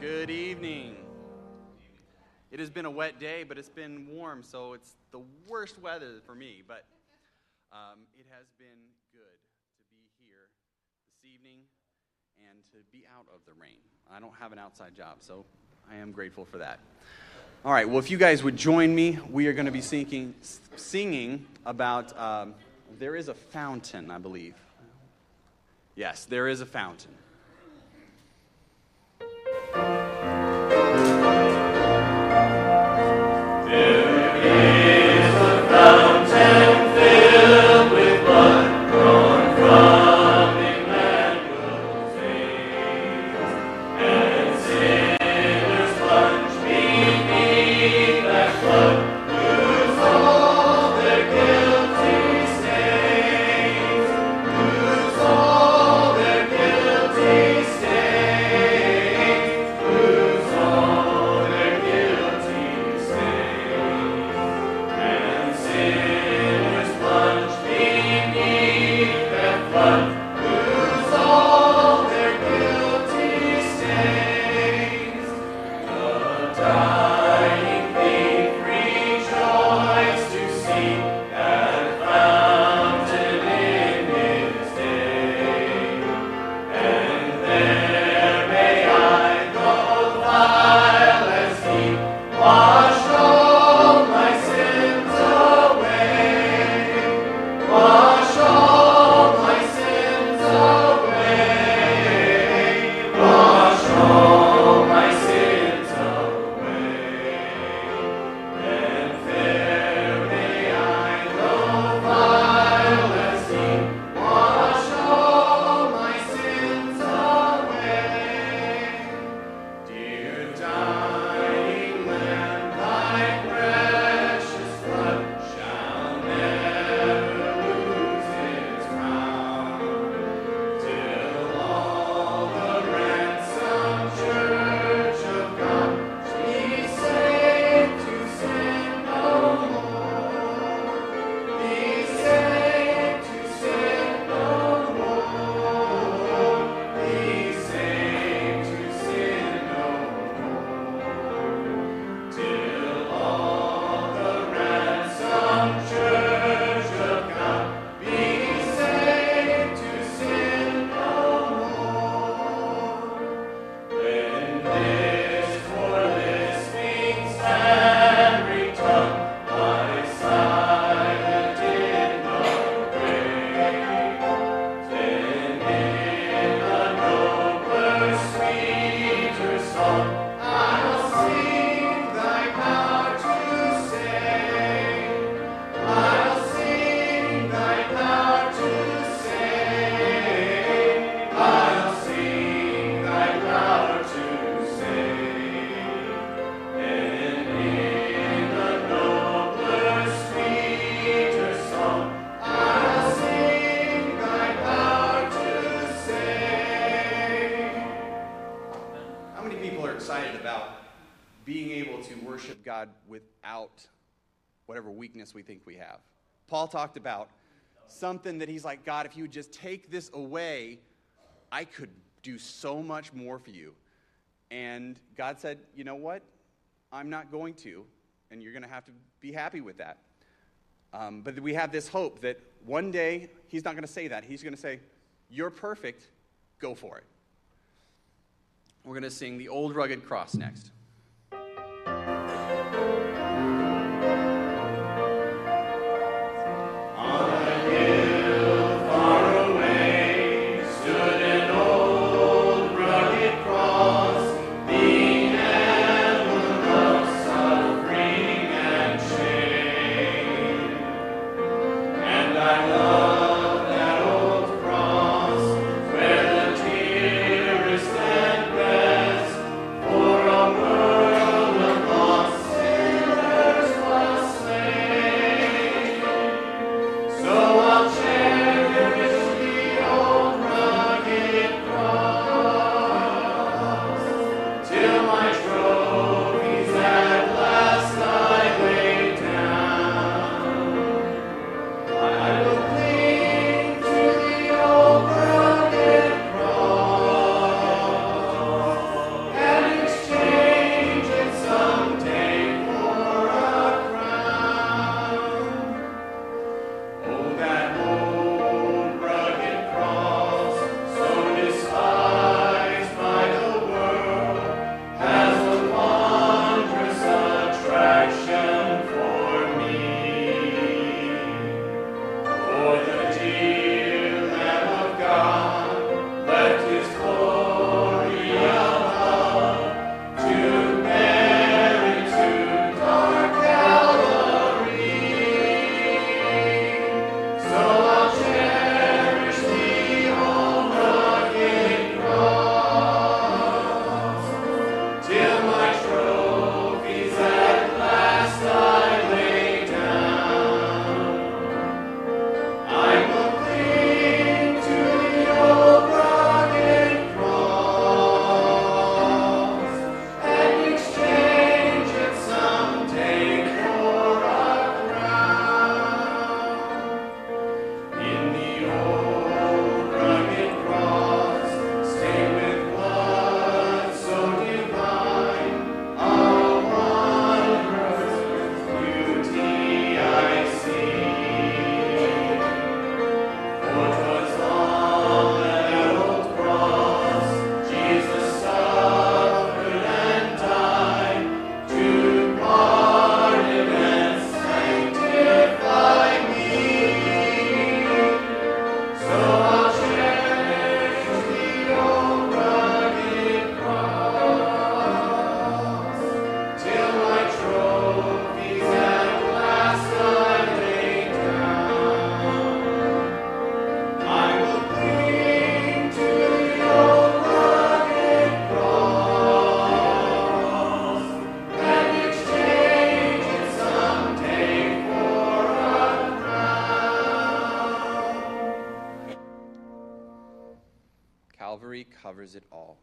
Good evening. It has been a wet day, but it's been warm, so it's the worst weather for me, but it has been good to be here this evening and to be out of the rain. I don't have an outside job, so I am grateful for that. All right, well, if you guys would join me, we are going to be singing about, there is a fountain, I believe. Yes, there is a fountain. We think we have. Paul talked about something that he's like, God, if you would just take this away, I could do so much more for you. And God said, you know what? I'm not going to, and you're going to have to be happy with that. But we have this hope that one day he's not going to say that. He's going to say, you're perfect, go for it. We're going to sing The Old Rugged Cross next. covers it all.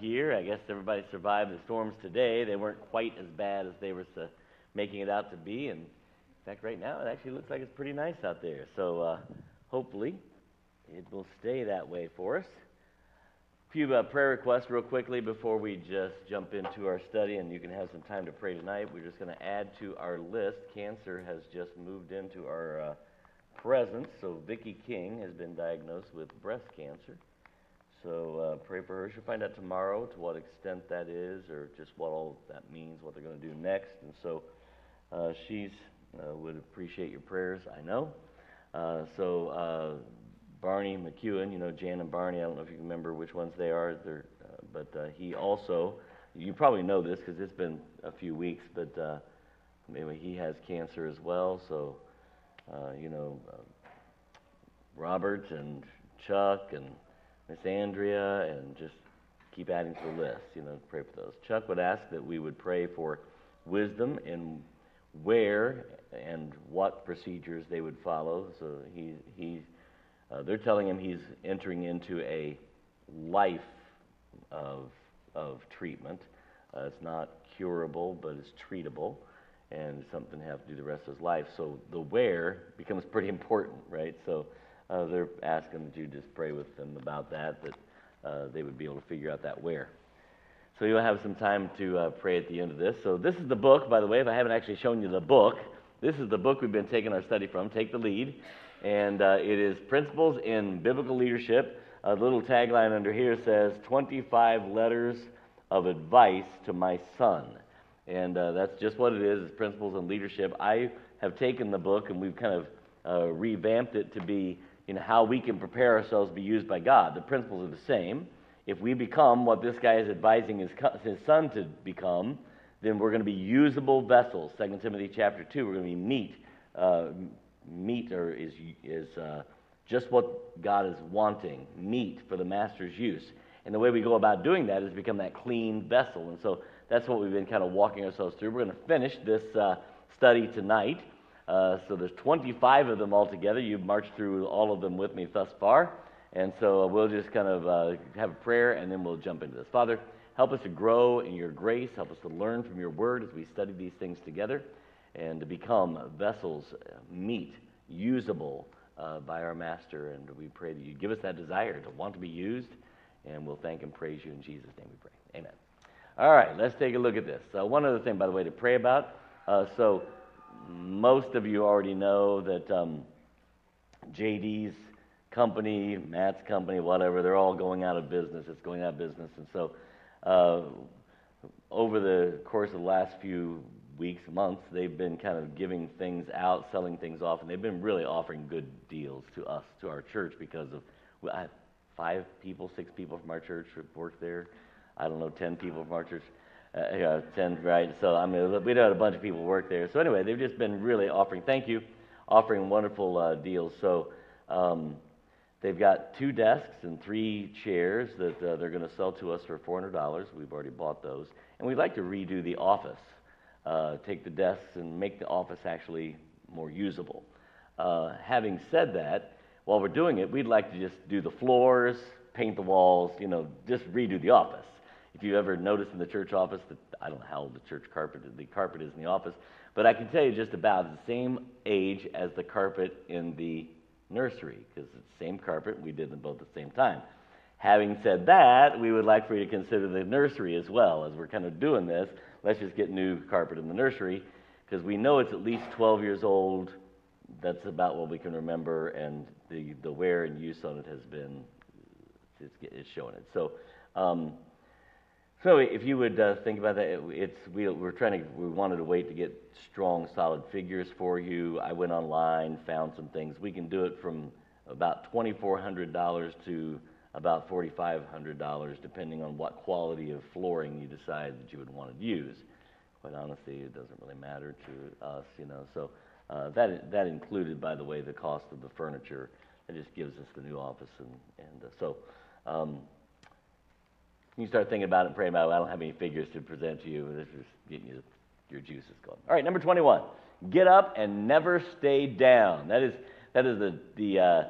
Here. I guess everybody survived the storms today. They weren't quite as bad as they were making it out to be. And in fact, right now, it actually looks like it's pretty nice out there. So hopefully, it will stay that way for us. A few prayer requests real quickly before we just jump into our study, and you can have some time to pray tonight. We're just going to add to our list. Cancer has just moved into our presence. So Vicky King has been diagnosed with breast cancer. So pray for her. She'll find out tomorrow to what extent that is, or just what all that means, what they're going to do next. And so she would appreciate your prayers, I know. Barney McEwen, you know, Jan and Barney, I don't know if you remember which ones they are, but he also, you probably know this because it's been a few weeks, but anyway, he has cancer as well. So, Robert and Chuck and Miss Andrea, and just keep adding to the list, pray for those. Chuck would ask that we would pray for wisdom in where and what procedures they would follow. So they're telling him he's entering into a life of treatment. It's not curable, but it's treatable, and it's something to have to do the rest of his life. So the where becomes pretty important, right? So they're asking that you just pray with them about that they would be able to figure out that where. So you'll have some time to pray at the end of this. So this is the book, by the way, if I haven't actually shown you the book. This is the book we've been taking our study from, Take the Lead. And it is Principles in Biblical Leadership. A little tagline under here says, 25 Letters of Advice to My Son. And that's just what it is Principles in Leadership. I have taken the book and we've kind of revamped it to be in how we can prepare ourselves to be used by God. The principles are the same. If we become what this guy is advising his son to become, then we're going to be usable vessels. 2 Timothy chapter 2, we're going to be meat. Meat is just what God is wanting, meat for the master's use. And the way we go about doing that is become that clean vessel. And so that's what we've been kind of walking ourselves through. We're going to finish this study tonight. So there's 25 of them altogether. You've marched through all of them with me thus far. And so we'll just kind of have a prayer, and then we'll jump into this. Father, help us to grow in your grace. Help us to learn from your word as we study these things together and to become vessels, meat, usable by our master. And we pray that you give us that desire to want to be used, and we'll thank and praise you in Jesus' name we pray. Amen. All right, let's take a look at this. One other thing, by the way, to pray about. So most of you already know that JD's company, Matt's company, whatever, they're all going out of business. It's going out of business. And so over the course of the last few weeks, months, they've been kind of giving things out, selling things off, and they've been really offering good deals to us, to our church, because of, well, I have 6 people from our church work there. I don't know, 10 people from our church. 10, right? So, I mean, we had a bunch of people work there. So anyway, they've just been really offering wonderful deals. So they've got 2 desks and 3 chairs that they're going to sell to us for $400. We've already bought those. And we'd like to redo the office. Take the desks and make the office actually more usable. Having said that, while we're doing it, we'd like to just do the floors, paint the walls, you know, just redo the office. If you ever noticed in the church office, that I don't know how old the carpet is in the office, but I can tell you just about the same age as the carpet in the nursery, because it's the same carpet, we did them both at the same time. Having said that, we would like for you to consider the nursery as well. As we're kind of doing this, let's just get new carpet in the nursery, because we know it's at least 12 years old. That's about what we can remember, and the wear and use on it has been, it's showing it. So so if you would think about that, we wanted to wait to get strong, solid figures for you. I went online, found some things. We can do it from about $2,400 to about $4,500, depending on what quality of flooring you decide that you would want to use. Quite honestly, it doesn't really matter to us, you know. So that included, by the way, the cost of the furniture. It just gives us the new office, and so you start thinking about it and praying about it. I don't have any figures to present to you. This is getting you, your juices going. All right, number 21. Get up and never stay down. That is the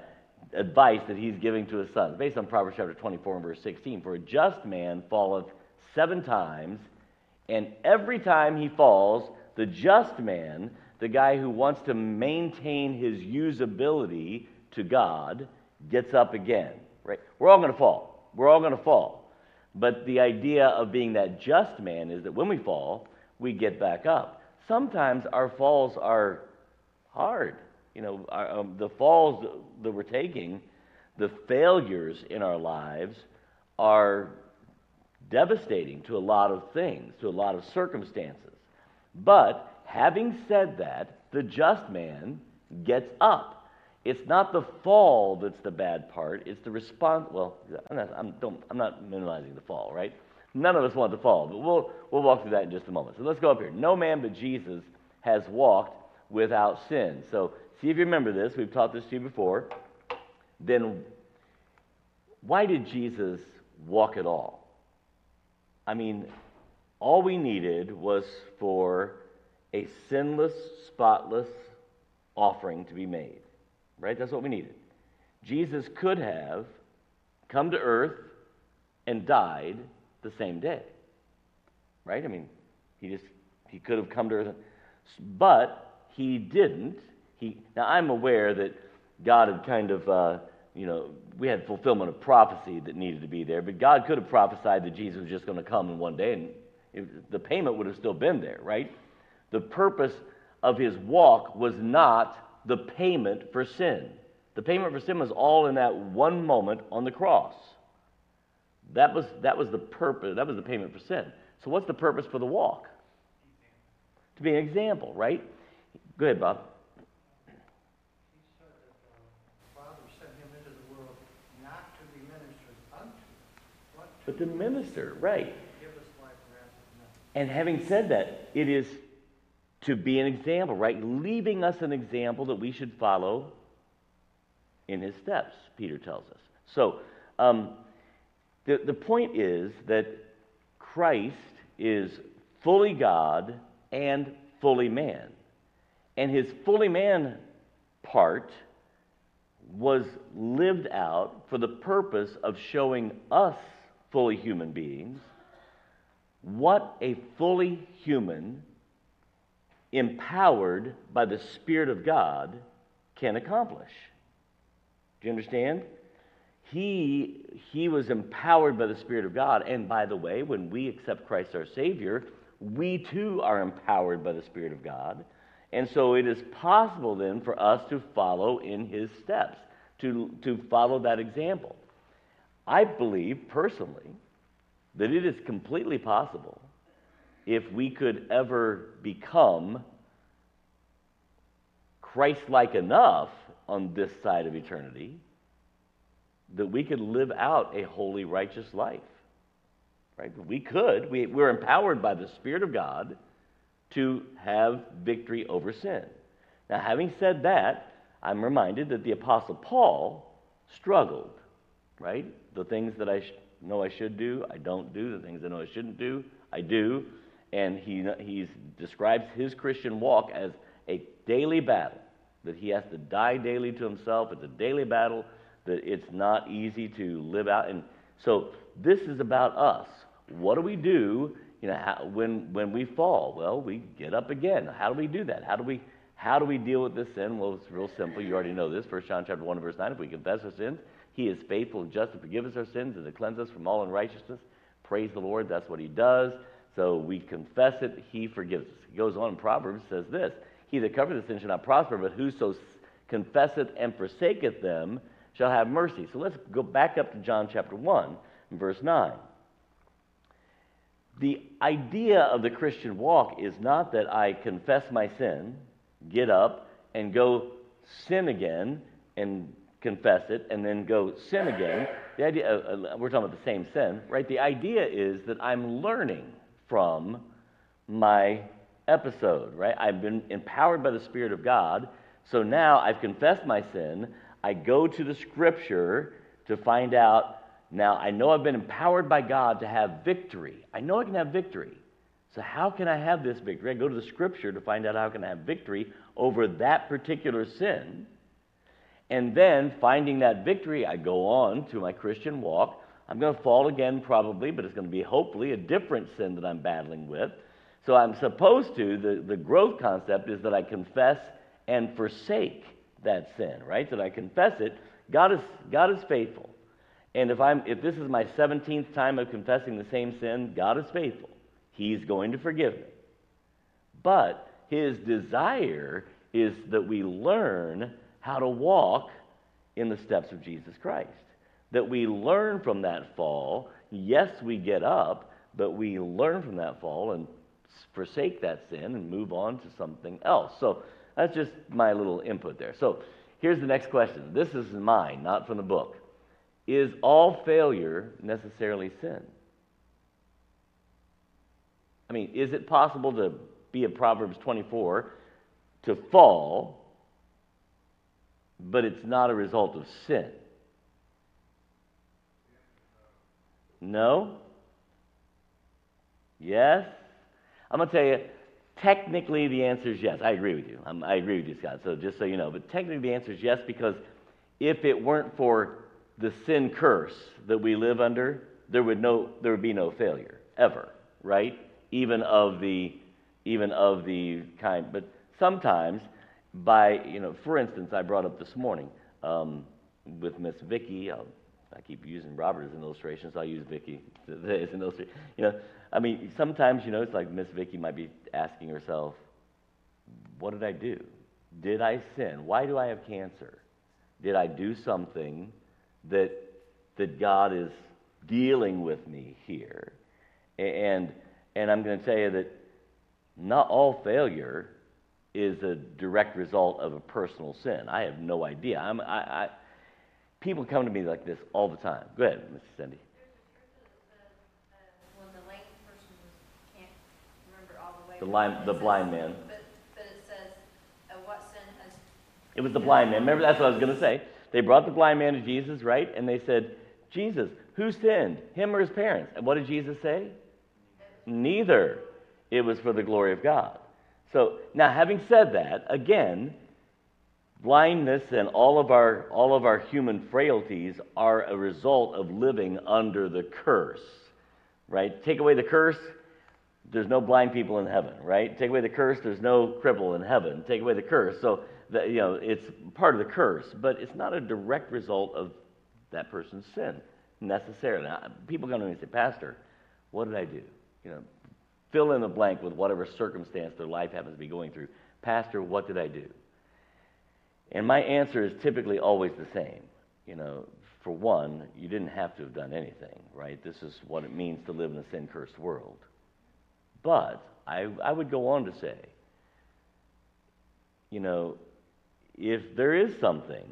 advice that he's giving to his sons, based on Proverbs chapter 24 and verse 16. For a just man falleth 7 times, and every time he falls, the just man, the guy who wants to maintain his usability to God, gets up again. Right? We're all going to fall. We're all going to fall. But the idea of being that just man is that when we fall, we get back up. Sometimes our falls are hard. You know, the falls that we're taking, the failures in our lives are devastating to a lot of things, to a lot of circumstances. But having said that, the just man gets up. It's not the fall that's the bad part. It's the response. Well, I'm not minimizing the fall, right? None of us want to fall, but we'll walk through that in just a moment. So let's go up here. No man but Jesus has walked without sin. So see if you remember this. We've taught this to you before. Then why did Jesus walk at all? I mean, all we needed was for a sinless, spotless offering to be made. Right? That's what we needed. Jesus could have come to earth and died the same day. Right? I mean, he could have come to earth, but he didn't. Now, I'm aware that God had kind of, we had fulfillment of prophecy that needed to be there, but God could have prophesied that Jesus was just going to come in one day, and the payment would have still been there, right? The purpose of his walk was not the payment for sin. The payment for sin was all in that one moment on the cross. That was the purpose. That was the payment for sin. So what's the purpose for the walk? To be an example, right? Go ahead, Bob. He said that the Father sent but the minister, right? Give us life and having said that, it is to be an example, right? Leaving us an example that we should follow in his steps, Peter tells us. So the point is that Christ is fully God and fully man. And his fully man part was lived out for the purpose of showing us fully human beings what a fully human, empowered by the Spirit of God, can accomplish. Do you understand? He was empowered by the Spirit of God. And by the way, when we accept Christ our Savior, we too are empowered by the Spirit of God. And so it is possible then for us to follow in his steps, to follow that example. I believe personally that it is completely possible, if we could ever become Christ-like enough on this side of eternity, that we could live out a holy, righteous life. Right? We could. We're empowered by the Spirit of God to have victory over sin. Now, having said that, I'm reminded that the Apostle Paul struggled, right? The things that I know I should do, I don't do. The things I know I shouldn't do, I do. And he describes his Christian walk as a daily battle, that he has to die daily to himself. It's a daily battle, that it's not easy to live out. And so this is about us. What do we do, you know, when we fall? Well, we get up again. How do we do that? How do we deal with this sin? Well, it's real simple. You already know this. 1 John chapter 1, verse 9, if we confess our sins, he is faithful and just to forgive us our sins and to cleanse us from all unrighteousness. Praise the Lord, that's what he does. So we confess it, he forgives us. He goes on in Proverbs, says this, he that covereth his sin shall not prosper, but whoso confesseth and forsaketh them shall have mercy. So let's go back up to John chapter 1, and verse 9. The idea of the Christian walk is not that I confess my sin, get up, and go sin again, and confess it, and then go sin again. The idea, we're talking about the same sin, right? The idea is that I'm learning from my episode, right? I've been empowered by the Spirit of God, so now I've confessed my sin. I go to the Scripture to find out, now I know I've been empowered by God to have victory. I know I can have victory. So how can I have this victory? I go to the Scripture to find out how can I have victory over that particular sin. And then, finding that victory, I go on to my Christian walk. I'm going to fall again probably, but it's going to be hopefully a different sin that I'm battling with. So I'm supposed to, the growth concept is that I confess and forsake that sin, right? That I confess it. God is faithful. And if this is my 17th time of confessing the same sin, God is faithful. He's going to forgive me. But his desire is that we learn how to walk in the steps of Jesus Christ, that we learn from that fall. Yes, we get up, but we learn from that fall and forsake that sin and move on to something else. So that's just my little input there. So here's the next question. This is mine, not from the book. Is all failure necessarily sin? I mean, is it possible to be a Proverbs 24, to fall, but it's not a result of sin? No? Yes? I'm going to tell you, technically the answer is yes. I agree with you. I agree with you, Scott, so just so you know. But technically the answer is yes, because if it weren't for the sin curse that we live under, there would be no failure, ever, right? Even of the kind. But sometimes, by, you know, for instance, I brought up this morning with Miss Vicky. I keep using Robert as an illustration, so I'll use Vicky as an illustration. You know, I mean, sometimes, you know, it's like Miss Vicky might be asking herself, what did I do? Did I sin? Why do I have cancer? Did I do something that God is dealing with me here? And I'm going to tell you that not all failure is a direct result of a personal sin. I have no idea. People come to me like this all the time. Go ahead, Mrs. Cindy. There's a truth to the The blind man. But it says, what sin has... It was the blind man. Remember, that's what I was going to say. They brought the blind man to Jesus, right? And they said, Jesus, who sinned, him or his parents? And what did Jesus say? Neither. It was for the glory of God. So now, having said that, again, blindness and all of our human frailties are a result of living under the curse, right? Take away the curse, there's no blind people in heaven, right? Take away the curse, there's no cripple in heaven. Take away the curse, so that, you know, it's part of the curse, but it's not a direct result of that person's sin necessarily. Now, people come to me and say, Pastor, what did I do? You know, fill in the blank with whatever circumstance their life happens to be going through. Pastor, what did I do? And my answer is typically always the same. You know, for one, you didn't have to have done anything, right? This is what it means to live in a sin-cursed world. But I would go on to say, you know, if there is something,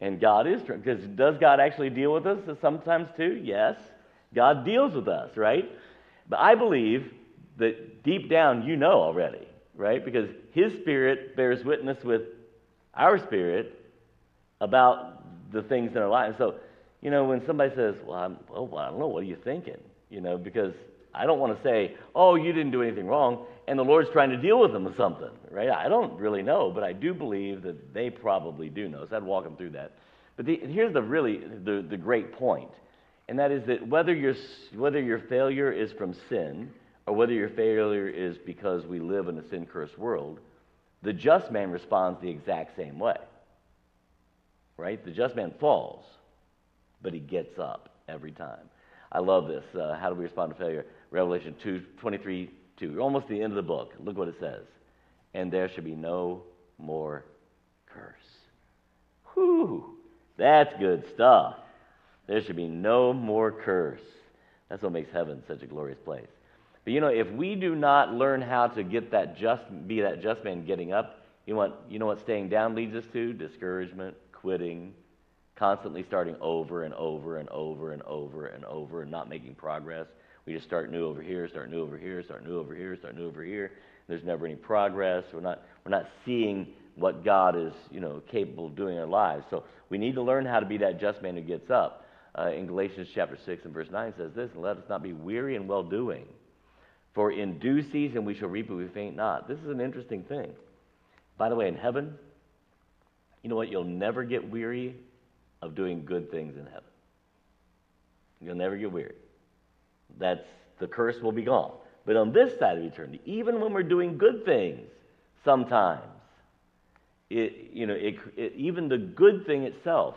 and God is, because does God actually deal with us sometimes too? Yes, God deals with us, right? But I believe that deep down you know already, right? Because His Spirit bears witness with our spirit about the things in our lives. So, you know, when somebody says, well, I don't know, what are you thinking? You know, because I don't want to say, oh, you didn't do anything wrong, and the Lord's trying to deal with them with something, right? I don't really know, but I do believe that they probably do know, so I'd walk them through that. But here's the great point, and that is that whether your failure is from sin or whether your failure is because we live in a sin-cursed world, the just man responds the exact same way, right? The just man falls, but he gets up every time. I love this. How do we respond to failure? Revelation 2:23-2. Almost the end of the book. Look what it says. And there should be no more curse. Whew, that's good stuff. There should be no more curse. That's what makes heaven such a glorious place. But you know, if we do not learn how to get that just man getting up, you know what staying down leads us to? Discouragement, quitting, constantly starting over and over and over and over and over and not making progress. We just start new over here, start new over here, start new over here, start new over here. There's never any progress. We're not seeing what God is, you know, capable of doing in our lives. So we need to learn how to be that just man who gets up. In Galatians chapter 6 and verse 9 says this: and let us not be weary in well doing. For in due season we shall reap if we faint not. This is an interesting thing. By the way, in heaven, you know what? You'll never get weary of doing good things in heaven. You'll never get weary. That's the curse will be gone. But on this side of eternity, even when we're doing good things, sometimes it even the good thing itself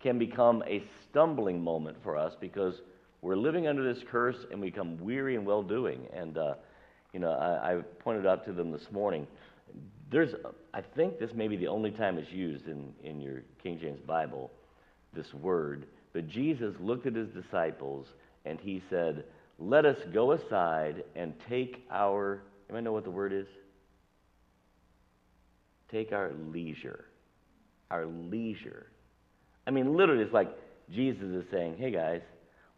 can become a stumbling moment for us because we're living under this curse, and we become weary in well-doing. And, you know, I pointed out to them this morning, I think this may be the only time it's used in your King James Bible, this word, but Jesus looked at his disciples, and he said, let us go aside and take our, anybody know what the word is? Take our leisure. Our leisure. I mean, literally, it's like Jesus is saying, hey, guys,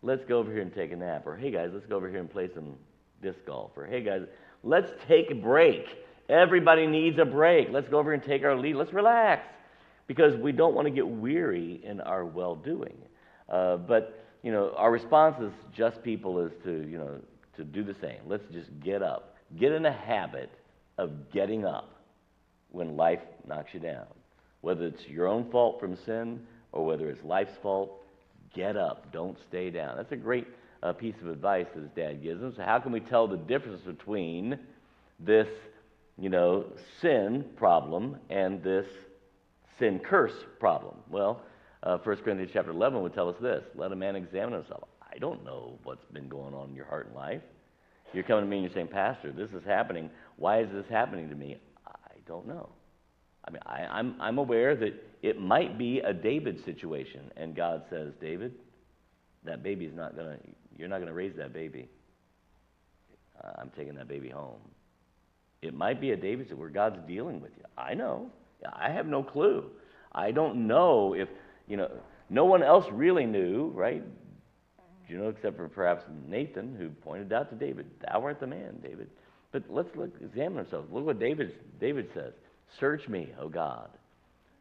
let's go over here and take a nap. Or, hey, guys, let's go over here and play some disc golf. Or, hey, guys, let's take a break. Everybody needs a break. Let's go over and take our lead. Let's relax. Because we don't want to get weary in our well-doing. But, you know, our response as just people is to do the same. Let's just get up. Get in a habit of getting up when life knocks you down. Whether it's your own fault from sin or whether it's life's fault, get up. Don't stay down. That's a great piece of advice that his dad gives him. So how can we tell the difference between this, you know, sin problem and this sin curse problem? Well, 1 Corinthians chapter 11 would tell us this. Let a man examine himself. I don't know what's been going on in your heart and life. You're coming to me and you're saying, Pastor, this is happening. Why is this happening to me? I don't know. I mean, I'm aware that it might be a David situation, and God says, David, that baby's not gonna. You're not gonna raise that baby. I'm taking that baby home. It might be a David where God's dealing with you. I know. I have no clue. I don't know if no one else really knew, right? You know, except for perhaps Nathan, who pointed out to David, "Thou art the man, David." But let's look, examine ourselves. Look what David says. Search me, O God.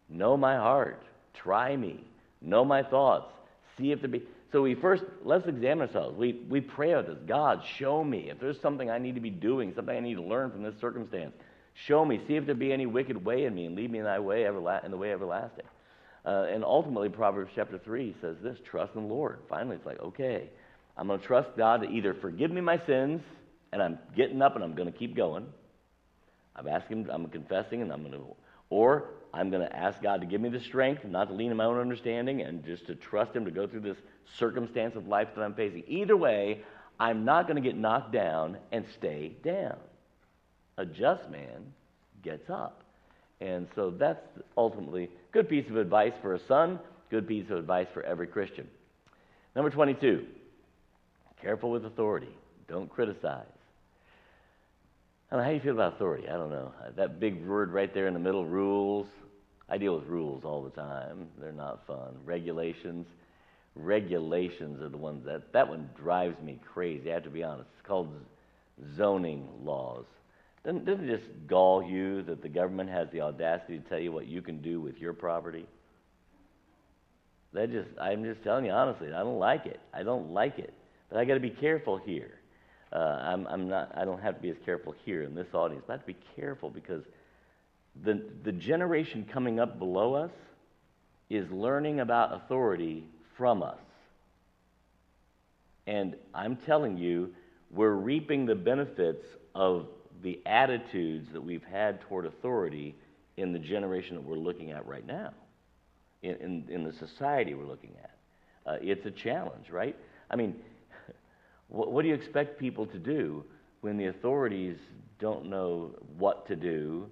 Know my heart. Try me. Know my thoughts. See if there be... So we first, let's examine ourselves. We pray about this. God, show me if there's something I need to be doing, something I need to learn from this circumstance. Show me. See if there be any wicked way in me, and lead me in thy way in the way everlasting. And ultimately, Proverbs chapter 3 says this, trust in the Lord. Finally, it's like, okay, I'm going to trust God to either forgive me my sins, and I'm getting up and I'm going to keep going. I'm asking, I'm confessing, and I'm going to, or I'm going to ask God to give me the strength, not to lean on my own understanding, and just to trust Him to go through this circumstance of life that I'm facing. Either way, I'm not going to get knocked down and stay down. A just man gets up. And so that's ultimately good piece of advice for a son, good piece of advice for every Christian. Number 22, careful with authority. Don't criticize. I don't know how you feel about authority. I don't know. That big word right there in the middle, rules. I deal with rules all the time. They're not fun. Regulations. Regulations are the ones that one drives me crazy. I have to be honest. It's called zoning laws. Doesn't it just gall you that the government has the audacity to tell you what you can do with your property? I'm just telling you honestly, I don't like it. I don't like it. But I got to be careful here. I don't have to be as careful here in this audience. But I have to be careful because the generation coming up below us is learning about authority from us. And I'm telling you, we're reaping the benefits of the attitudes that we've had toward authority in the generation that we're looking at right now, in the society we're looking at. It's a challenge, right? I mean, what do you expect people to do when the authorities don't know what to do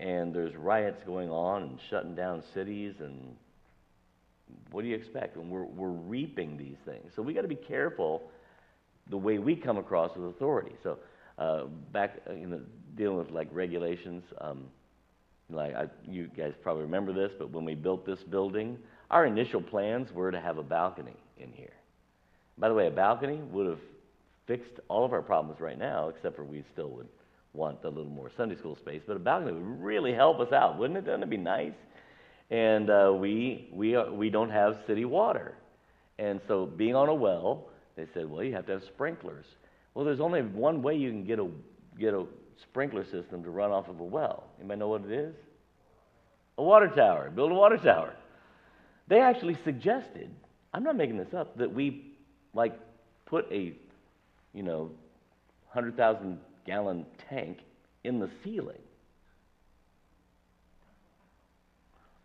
and there's riots going on and shutting down cities? And what do you expect? And we're reaping these things. So we got to be careful the way we come across with authority. So back in dealing with like regulations, you guys probably remember this, but when we built this building, our initial plans were to have a balcony in here. By the way, a balcony would have fixed all of our problems right now, except for we still would want a little more Sunday school space, but a balcony would really help us out, wouldn't it? Wouldn't it be nice? And we don't have city water. And so being on a well, they said, well, you have to have sprinklers. Well, there's only one way you can get a sprinkler system to run off of a well. Anybody know what it is? A water tower. Build a water tower. They actually suggested, I'm not making this up, that we put a 100,000 gallon tank in the ceiling.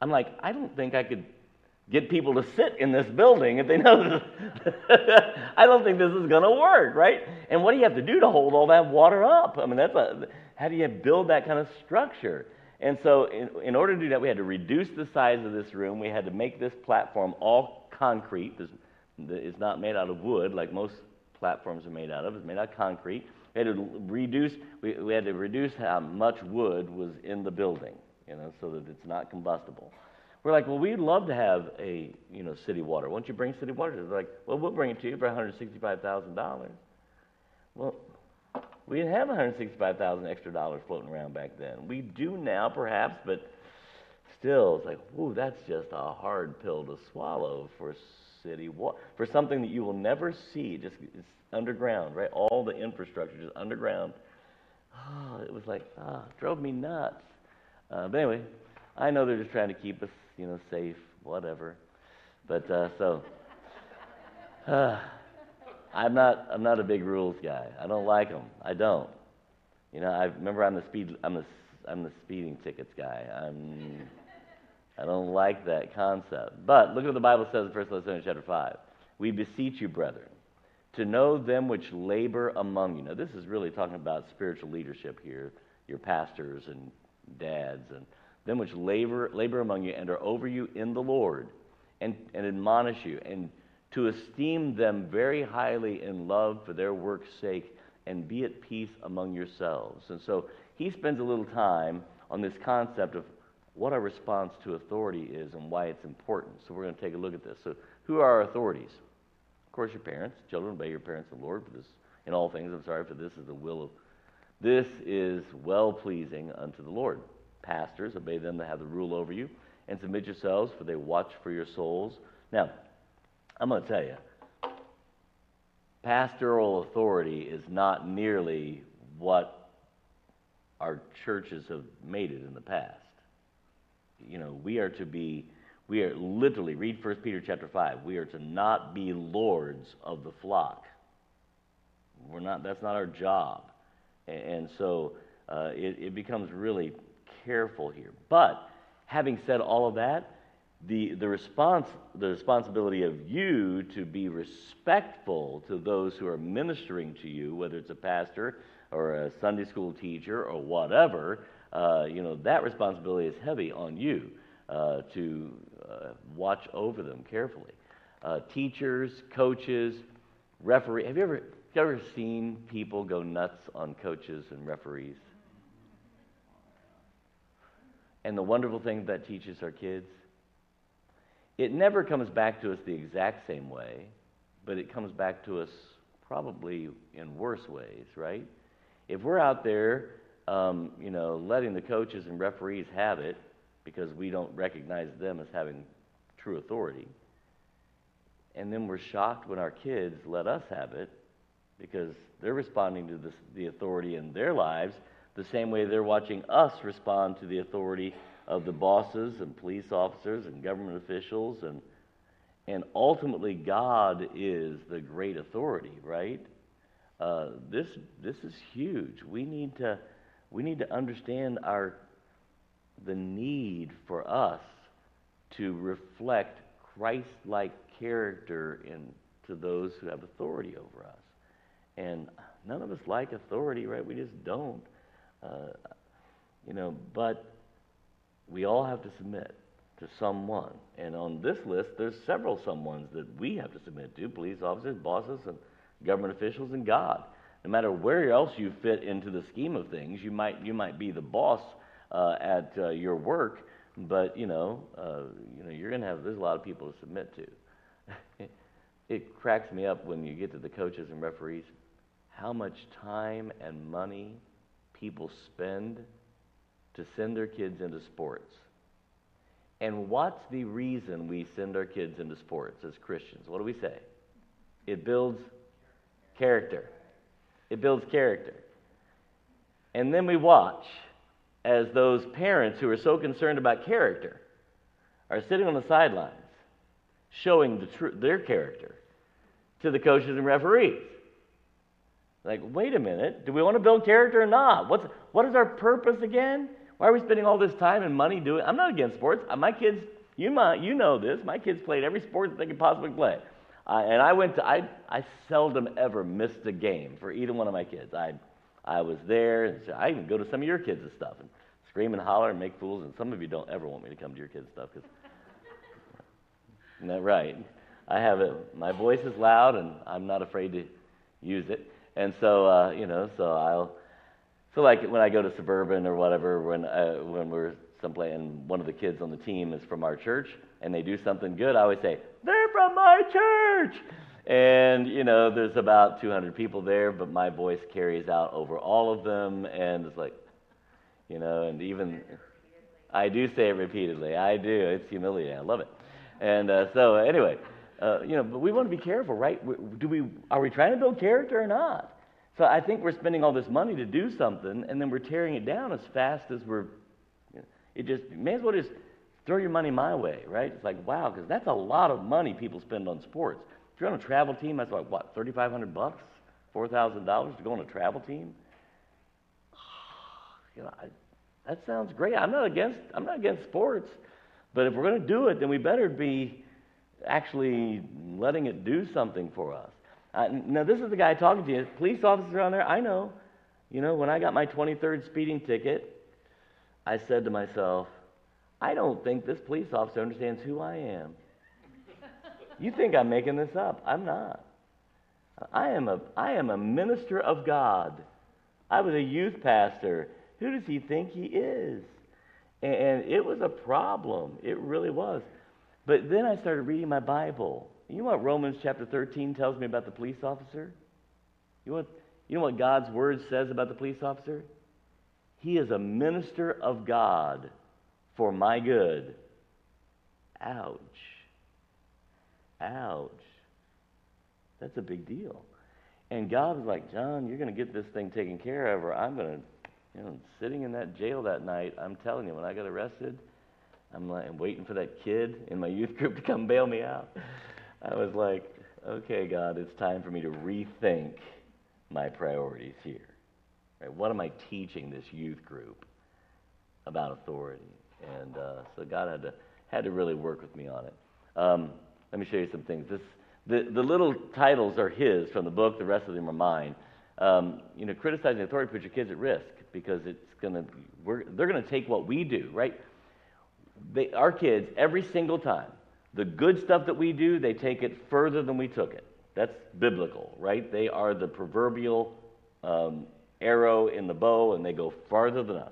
I'm like, I don't think I could get people to sit in this building if they know this. I don't think this is going to work, right? And what do you have to do to hold all that water up? I mean, how do you build that kind of structure? And so in order to do that, we had to reduce the size of this room. We had to make this platform all concrete. It's not made out of wood like most platforms are made out of. It's made out of concrete. We had to reduce, how much wood was in the building, so that it's not combustible. We're like, well, we'd love to have a, city water. Why don't you bring city water? They're like, well, we'll bring it to you for $165,000. Well, we didn't have $165,000 extra dollars floating around back then. We do now, perhaps, but still, it's like, ooh, that's just a hard pill to swallow for city water, for something that you will never see. Just it's underground, right? All the infrastructure just underground. Oh, it was like, drove me nuts. But anyway, I know they're just trying to keep us, safe, whatever. But I'm not a big rules guy. I don't like them. I don't. I remember I'm the speeding tickets guy. I don't like that concept. But look what the Bible says in 1 Thessalonians chapter 5. We beseech you, brethren, to know them which labor among you. Now this is really talking about spiritual leadership here, your pastors and dads and them which labor among you and are over you in the Lord, and admonish you, and to esteem them very highly in love for their work's sake, and be at peace among yourselves. And so he spends a little time on this concept of what our response to authority is and why it's important. So we're going to take a look at this. So who are our authorities? Of course, your parents. Children, obey your parents in the Lord, for this in all things. I'm sorry, for this is the will of This is well-pleasing unto the Lord. Pastors, obey them that have the rule over you, and submit yourselves, for they watch for your souls. Now, I'm going to tell you, pastoral authority is not nearly what our churches have made it in the past. You know, we are literally, read 1 Peter chapter 5, we are to not be lords of the flock. We're not, that's not our job. And so it becomes really careful here. But having said all of that, the responsibility of you to be respectful to those who are ministering to you, whether it's a pastor or a Sunday school teacher or whatever, that responsibility is heavy on you to watch over them carefully. Teachers, coaches, referees. Have you ever seen people go nuts on coaches and referees? And the wonderful thing that teaches our kids, it never comes back to us the exact same way, but it comes back to us probably in worse ways, right? If we're out there, letting the coaches and referees have it because we don't recognize them as having true authority, and then we're shocked when our kids let us have it because they're responding to the authority in their lives the same way they're watching us respond to the authority of the bosses and police officers and government officials, and ultimately God is the great authority, right? This is huge. We need to understand the need for us to reflect Christ-like character to those who have authority over us. And none of us like authority, right? We just don't. But we all have to submit to someone. And on this list, there's several someones that we have to submit to: police officers, bosses, and government officials, and God. No matter where else you fit into the scheme of things, you might be the boss at your work, but you're going to have, there's a lot of people to submit to. It cracks me up when you get to the coaches and referees, how much time and money people spend to send their kids into sports. And what's the reason we send our kids into sports as Christians? What do we say? It builds character. It builds character. And then we watch as those parents who are so concerned about character are sitting on the sidelines showing their character to the coaches and referees. Like, wait a minute, do we want to build character or not? What is our purpose again? Why are we spending all this time and money doing? I'm not against sports. My kids, you know this, my kids played every sport that they could possibly play. I seldom ever missed a game for either one of my kids. I was there, and so I even go to some of your kids' stuff and scream and holler and make fools, and some of you don't ever want me to come to your kids' stuff, because, isn't that right? I have it, my voice is loud, and I'm not afraid to use it. And so, so when I go to Suburban or whatever, when we're someplace and one of the kids on the team is from our church and they do something good, I always say, they're from my church! And, there's about 200 people there, but my voice carries out over all of them, and it's like, and even, I do say it repeatedly. I do. It's humiliating. I love it. And so, anyway... but we want to be careful, right? Are we trying to build character or not? So I think we're spending all this money to do something, and then we're tearing it down as fast as you may as well just throw your money my way, right? It's like, wow, because that's a lot of money people spend on sports. If you're on a travel team, that's like, what, $3,500 bucks, $4,000 to go on a travel team? That sounds great. I'm not against sports, but if we're going to do it, then we better be actually letting it do something for us. Now, this is the guy talking to you. Police officers on there, I know. When I got my 23rd speeding ticket, I said to myself, I don't think this police officer understands who I am. You think I'm making this up. I'm not. I am a minister of God. I was a youth pastor. Who does he think he is? And it was a problem. It really was. But then I started reading my Bible. You know what Romans chapter 13 tells me about the police officer? You want, You know what God's word says about the police officer? He is a minister of God for my good. Ouch. Ouch. That's a big deal. And God was like, John, you're going to get this thing taken care of, or I'm going to, you know, sitting in that jail that night, I'm telling you, when I got arrested, I'm waiting for that kid in my youth group to come bail me out. I was like, okay, God, it's time for me to rethink my priorities here. Right? What am I teaching this youth group about authority? And so God had to really work with me on it. Let me show you some things. The little titles are his from the book. The rest of them are mine. Criticizing authority puts your kids at risk because they're going to take what we do, right? Our kids, every single time, the good stuff that we do, they take it further than we took it. That's biblical, right? They are the proverbial arrow in the bow, and they go farther than us.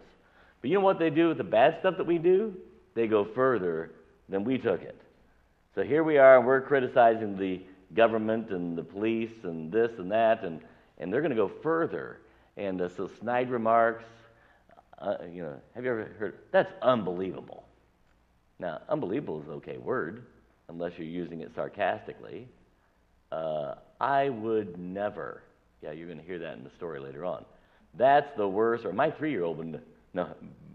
But you know what they do with the bad stuff that we do? They go further than we took it. So here we are, and we're criticizing the government and the police and this and that, and they're going to go further. And so snide remarks, have you ever heard, that's unbelievable. Now, unbelievable is an okay word, unless you're using it sarcastically. I would never. Yeah, you're going to hear that in the story later on. That's the worst, or my 3-year-old would know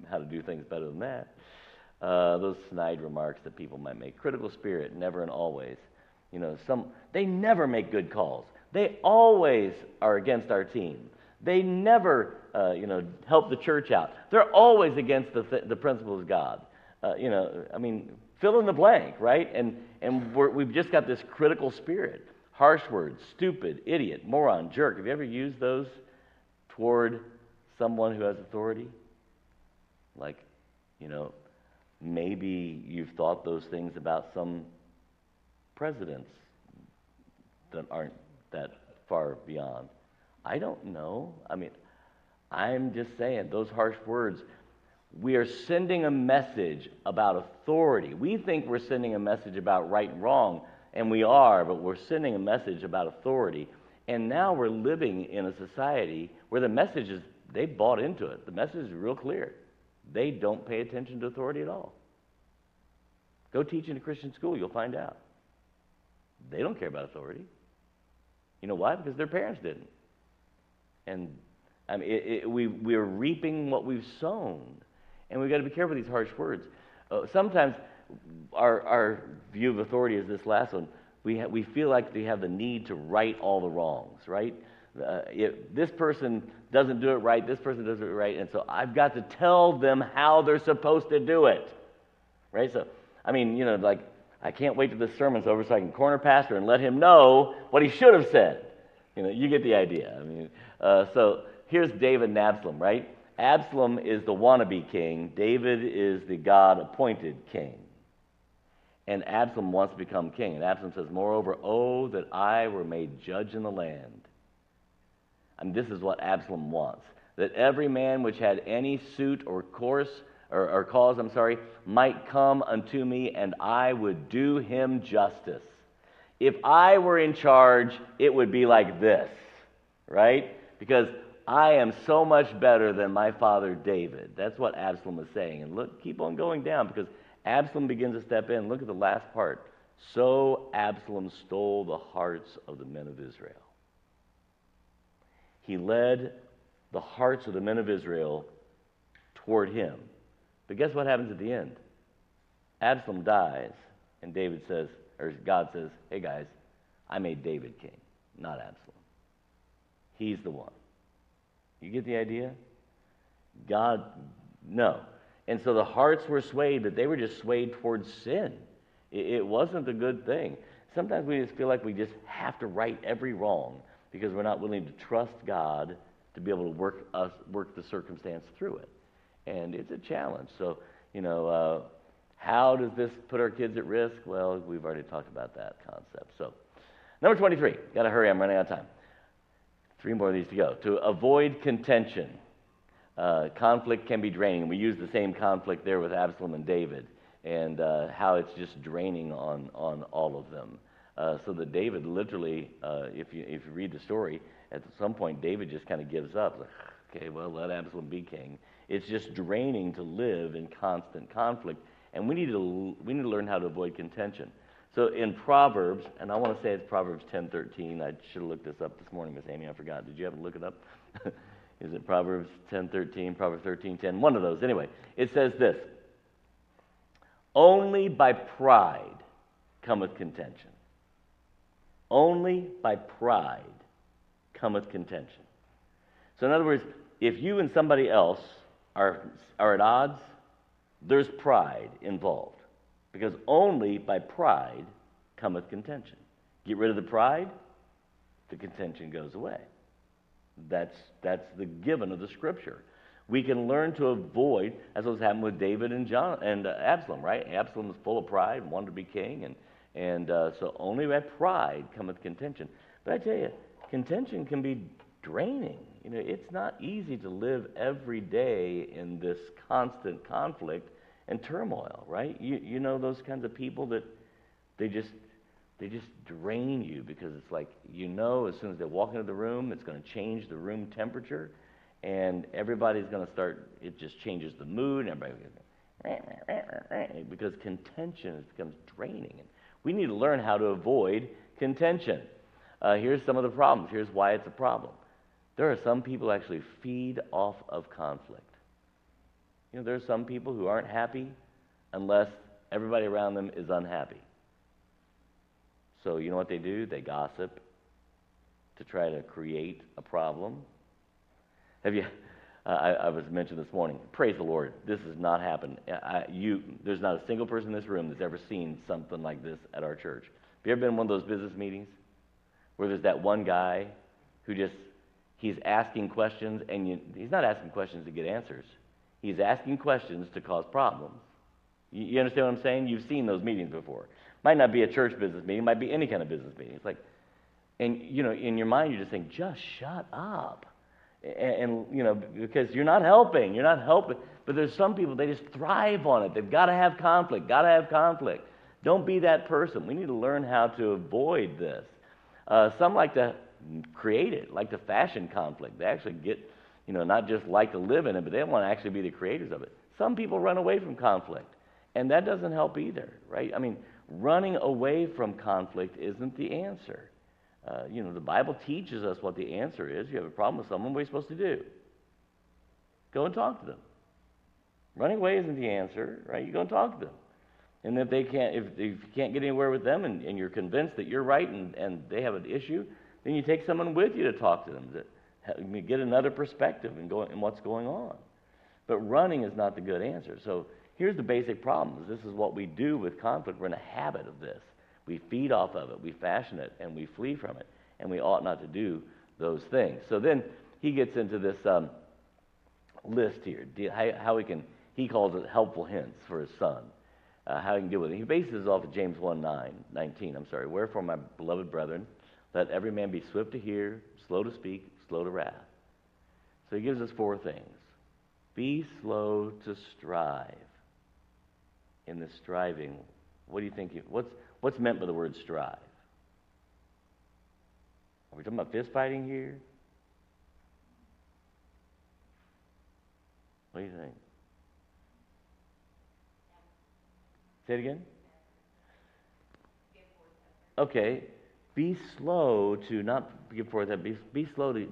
how to do things better than that. Those snide remarks that people might make. Critical spirit, never and always. They never make good calls. They always are against our team. They never, help the church out. They're always against the principles of God. Fill in the blank, right? And we've just got this critical spirit. Harsh words, stupid, idiot, moron, jerk. Have you ever used those toward someone who has authority? Like, maybe you've thought those things about some presidents that aren't that far beyond. I don't know. I'm just saying those harsh words. We are sending a message about authority. We think we're sending a message about right and wrong, and we are, but we're sending a message about authority. And now we're living in a society where the message is, they bought into it. The message is real clear. They don't pay attention to authority at all. Go teach in a Christian school, you'll find out. They don't care about authority. You know why? Because their parents didn't. And we're reaping what we've sown. And we've got to be careful with these harsh words. Sometimes our view of authority is this last one. We feel like we have the need to right all the wrongs, right? If this person doesn't do it right, this person doesn't do it right, and so I've got to tell them how they're supposed to do it, right? So, I can't wait till this sermon's over so I can corner pastor and let him know what he should have said. You get the idea. So here's David and Absalom, right? Absalom is the wannabe king. David is the God-appointed king. And Absalom wants to become king. And Absalom says, moreover, oh, that I were made judge in the land. This is what Absalom wants. That every man which had any suit or cause, might come unto me, and I would do him justice. If I were in charge, it would be like this, right? Because I am so much better than my father David. That's what Absalom is saying. And look, keep on going down, because Absalom begins to step in. Look at the last part. So Absalom stole the hearts of the men of Israel. He led the hearts of the men of Israel toward him. But guess what happens at the end? Absalom dies, and God says, hey guys, I made David king, not Absalom. He's the one. You get the idea? God, no. And so the hearts were swayed, but they were just swayed towards sin. It wasn't a good thing. Sometimes we just feel like we just have to right every wrong because we're not willing to trust God to be able to work the circumstance through it. And it's a challenge. So, how does this put our kids at risk? Well, we've already talked about that concept. So, number 23. Got to hurry. I'm running out of time. 3 more of these to go. To avoid contention. Conflict can be draining. We use the same conflict there with Absalom and David, and how it's just draining on all of them. so that David literally, if you read the story, at some point David just kind of gives up. Like, okay, well, let Absalom be king. It's just draining to live in constant conflict, and we need to learn how to avoid contention. So in Proverbs, and I want to say it's Proverbs 10:13. I should have looked this up this morning, Miss Amy. I forgot. Did you ever look it up? Is it Proverbs 10:13? Proverbs 13:10? One of those. Anyway, it says this: only by pride cometh contention. Only by pride cometh contention. So in other words, if you and somebody else are at odds, there's pride involved. Because only by pride cometh contention. Get rid of the pride, the contention goes away. That's the given of the Scripture. We can learn to avoid, as what's happened with David and Absalom, right? Absalom was full of pride and wanted to be king, and so only by pride cometh contention. But I tell you, contention can be draining. You know, it's not easy to live every day in this constant conflict and turmoil, right? You know those kinds of people that they just drain you, because it's like, you know, as soon as they walk into the room, it's going to change the room temperature, and everybody's going to start, it just changes the mood, and everybody, because contention becomes draining. And we need to learn how to avoid contention. Here's some of the problems. Here's why it's a problem. There are some people who actually feed off of conflict. You know, there are some people who aren't happy unless everybody around them is unhappy. So you know what they do? They gossip to try to create a problem. Have you? I was mentioned this morning. Praise the Lord, this has not happened. There's not a single person in this room that's ever seen something like this at our church. Have you ever been in one of those business meetings where there's that one guy who just, he's asking questions, and he's not asking questions to get answers. He's asking questions to cause problems. You understand what I'm saying? You've seen those meetings before. Might not be a church business meeting, might be any kind of business meeting. It's like, and you know, in your mind, you're just saying, just shut up. And you know, because you're not helping. But there's some people, they just thrive on it. They've got to have conflict, Don't be that person. We need to learn how to avoid this. Some like to create it, like to fashion conflict. They actually get, you know, not just like to live in it, but they want to actually be the creators of it. Some people run away from conflict, and that doesn't help either, right? I mean, running away from conflict isn't the answer. You know, the Bible teaches us what the answer is. You have a problem with someone, what are you supposed to do? Go and talk to them. Running away isn't the answer, right? You go and talk to them. And if they can't, if you can't get anywhere with them, and you're convinced that you're right and they have an issue, then you take someone with you to talk to them, to get another perspective and what's going on. But running is not the good answer. So here's the basic problem. This is what we do with conflict. We're in a habit of this. We feed off of it, we fashion it, and we flee from it. And we ought not to do those things. So then he gets into this list here, how he calls it helpful hints for his son, how he can deal with it. He bases it off of James 1:19. I'm sorry. Wherefore, my beloved brethren, let every man be swift to hear, slow to speak, slow to wrath. So he gives us four things. Be slow to strive. In the striving, what do you think? What's meant by the word strive? Are we talking about fist fighting here? What do you think? Say it again? Okay. Be slow to not give forth that. Be slow to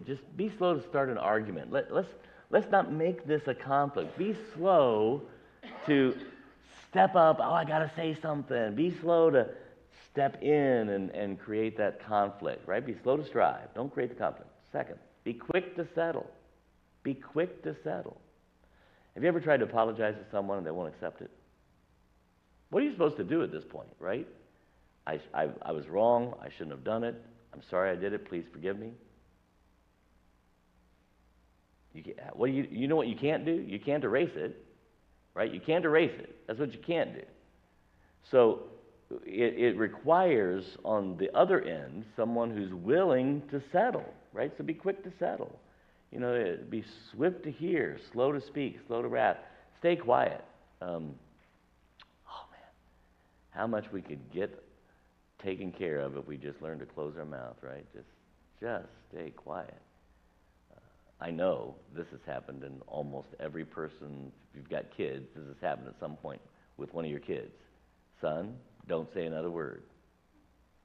start an argument. Let's not make this a conflict. Be slow to step up. Oh, I gotta say something. Be slow to step in and create that conflict, right? Be slow to strive. Don't create the conflict. Second, be quick to settle. Have you ever tried to apologize to someone and they won't accept it? What are you supposed to do at this point, right? I was wrong. I shouldn't have done it. I'm sorry I did it. Please forgive me. You know what you can't do? You can't erase it, right? You can't erase it. That's what you can't do. So it requires on the other end someone who's willing to settle, right? So be quick to settle. You know, be swift to hear, slow to speak, slow to wrath. Stay quiet. How much we could get taken care of if we just learn to close our mouth, right? Just stay quiet. I know this has happened in almost every person. If you've got kids, this has happened at some point with one of your kids. Son, don't say another word.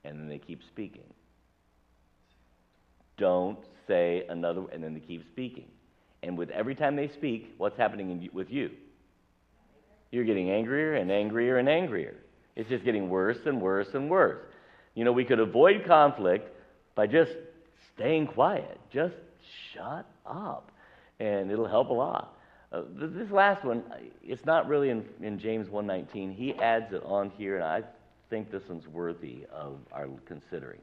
And then they keep speaking. Don't say another, and then they keep speaking. And with every time they speak, what's happening with you? You're getting angrier and angrier and angrier. It's just getting worse and worse and worse. You know, we could avoid conflict by just staying quiet. Just shut up, and it'll help a lot. This last one, it's not really in James 1:19. He adds it on here, and I think this one's worthy of our considering.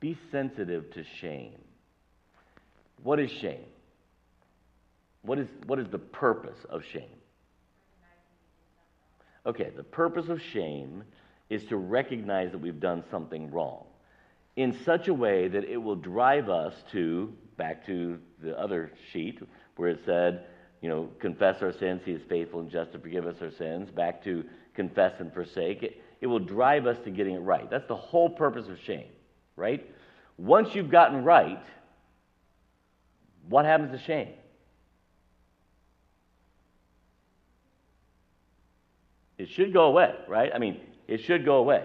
Be sensitive to shame. What is shame? What is the purpose of shame? Okay, the purpose of shame is to recognize that we've done something wrong in such a way that it will drive us to, back to the other sheet where it said, you know, confess our sins, he is faithful and just to forgive us our sins, back to confess and forsake. It will drive us to getting it right. That's the whole purpose of shame, right? Once you've gotten right, what happens to shame? It should go away, right? I mean, it should go away.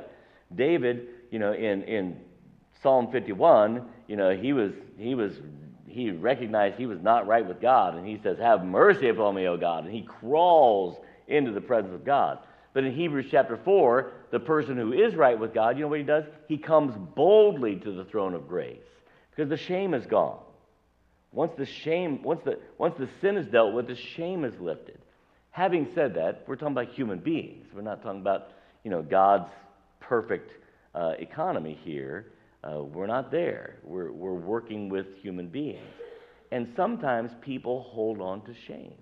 David, you know, in Psalm 51, you know, he recognized he was not right with God, and he says, "Have mercy upon me, O God," and he crawls into the presence of God. But in Hebrews chapter 4, the person who is right with God, you know what he does? He comes boldly to the throne of grace because the shame is gone. Once the sin is dealt with, the shame is lifted. Having said that, we're talking about human beings. We're not talking about, you know, God's perfect economy here. We're not there. We're working with human beings. And sometimes people hold on to shame.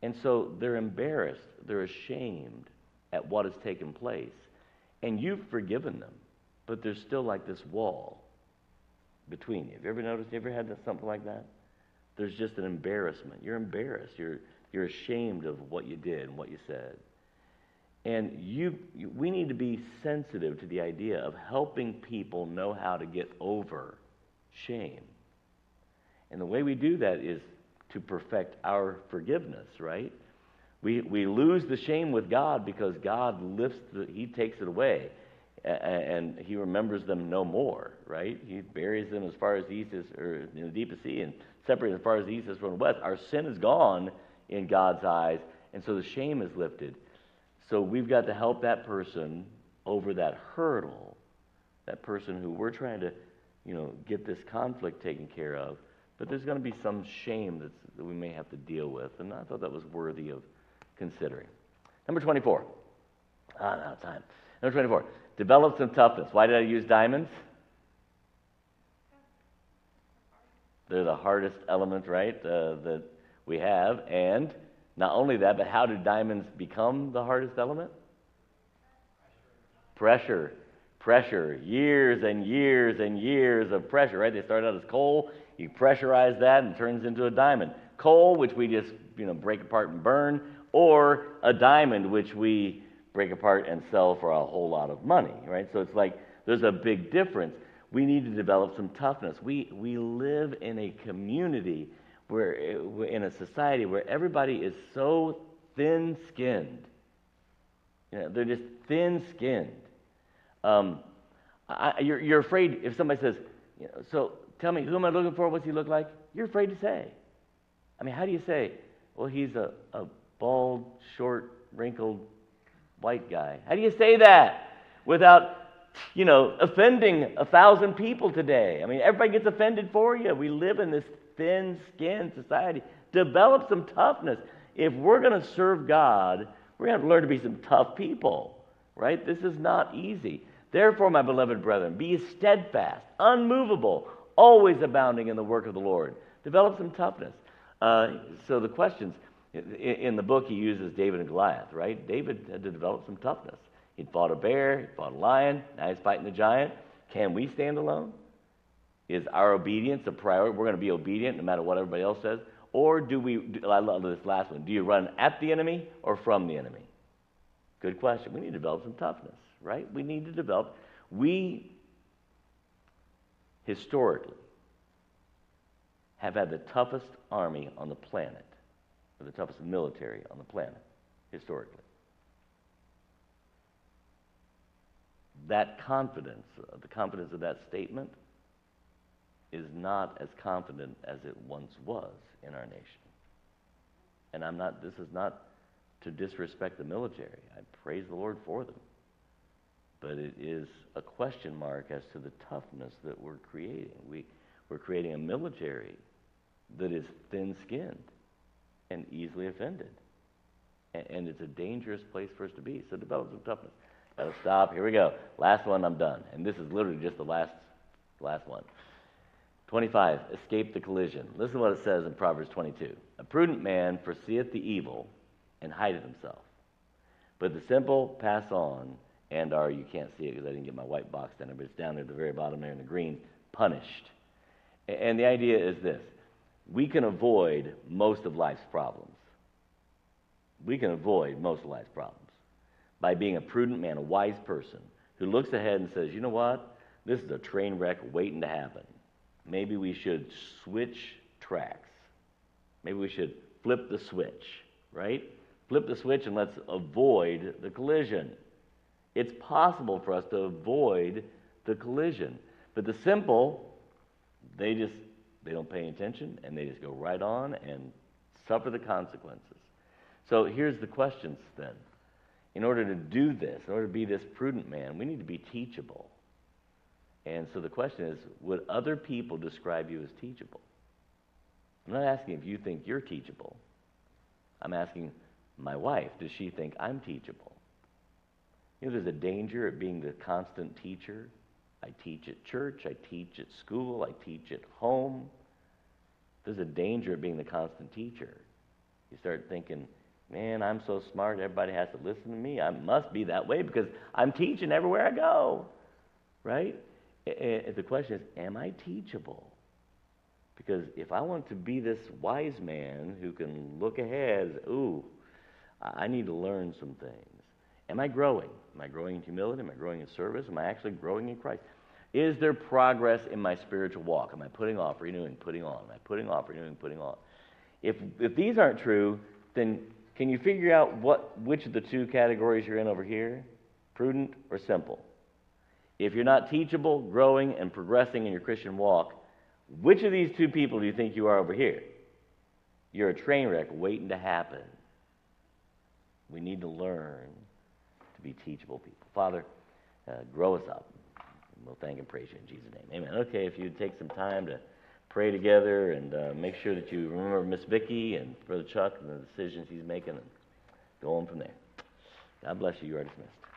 And so they're embarrassed. They're ashamed at what has taken place. And you've forgiven them, but there's still like this wall between you. Have you ever noticed? You ever had something like that? There's just an embarrassment. You're embarrassed. You're ashamed of what you did and what you said. And we need to be sensitive to the idea of helping people know how to get over shame. And the way we do that is to perfect our forgiveness, right? We lose the shame with God because God He takes it away, and He remembers them no more, right? He buries them as far as the east is, or in the deepest sea, and separates as far as the east is from the west. Our sin is gone in God's eyes, and so the shame is lifted. So we've got to help that person over that hurdle, that person who we're trying to, you know, get this conflict taken care of. But there's going to be some shame that we may have to deal with, and I thought that was worthy of considering. Number 24. I'm out of time. Number 24. Develop some toughness. Why did I use diamonds? They're the hardest element, right, that we have, and not only that, but how do diamonds become the hardest element? Pressure. Pressure. Years and years and years of pressure, right? They start out as coal. You pressurize that and it turns into a diamond. Coal, which we just, you know, break apart and burn, or a diamond, which we break apart and sell for a whole lot of money, right? So it's like there's a big difference. We need to develop some toughness. We live in a community. We're in a society where everybody is so thin-skinned. You know, they're just thin-skinned. You're afraid if somebody says, you know, so tell me, who am I looking for? What's he look like? You're afraid to say. I mean, how do you say, well, he's a bald, short, wrinkled, white guy? How do you say that without, you know, offending 1,000 people today? I mean, everybody gets offended for you. We live in this thin-skinned society. Develop some toughness. If we're going to serve God, we're going to have to learn to be some tough people, right? This is not easy. Therefore, my beloved brethren, be steadfast, unmovable, always abounding in the work of the Lord. Develop some toughness. So the questions, in the book he uses David and Goliath, right? David had to develop some toughness. He'd fought a bear, he'd fought a lion, now he's fighting the giant. Can we stand alone? Is our obedience a priority? We're going to be obedient no matter what everybody else says. Or I love this last one. Do you run at the enemy or from the enemy? Good question. We need to develop some toughness, right? We need to develop. We historically have had the toughest army on the planet, or the toughest military on the planet, historically. That confidence, the confidence of that statement, is not as confident as it once was in our nation. And I'm not, this is not to disrespect the military. I praise the Lord for them. But it is a question mark as to the toughness that we're creating. We're creating a military that is thin-skinned and easily offended. And it's a dangerous place for us to be. So develop some toughness. Gotta stop. Here we go. Last one, I'm done. And this is literally just the last one. 25, escape the collision. Listen to what it says in Proverbs 22. A prudent man foreseeth the evil and hideth himself. But the simple pass on and are, you can't see it because I didn't get my white box down there, but it's down there at the very bottom there in the green, punished. And the idea is this. We can avoid most of life's problems. We can avoid most of life's problems by being a prudent man, a wise person, who looks ahead and says, you know what? This is a train wreck waiting to happen. Maybe we should switch tracks. Maybe we should flip the switch, right? Flip the switch and let's avoid the collision. It's possible for us to avoid the collision. But the simple, they don't pay attention, and they just go right on and suffer the consequences. So here's the questions then. In order to do this, in order to be this prudent man, we need to be teachable. And so the question is, would other people describe you as teachable? I'm not asking if you think you're teachable. I'm asking my wife, does she think I'm teachable? You know, there's a danger at being the constant teacher. I teach at church, I teach at school, I teach at home. There's a danger at being the constant teacher. You start thinking, man, I'm so smart, everybody has to listen to me. I must be that way because I'm teaching everywhere I go, right? And the question is, am I teachable? Because if I want to be this wise man who can look ahead, ooh, I need to learn some things. Am I growing? Am I growing in humility? Am I growing in service? Am I actually growing in Christ? Is there progress in my spiritual walk? Am I putting off, renewing, putting on? Am I putting off, renewing, putting on? If these aren't true, then can you figure out which of the two categories you're in over here? Prudent or simple? If you're not teachable, growing, and progressing in your Christian walk, which of these two people do you think you are over here? You're a train wreck waiting to happen. We need to learn to be teachable people. Father, grow us up. And we'll thank and praise you in Jesus' name. Amen. Okay, if you'd take some time to pray together and make sure that you remember Miss Vicky and Brother Chuck and the decisions he's making and go on from there. God bless you. You are dismissed.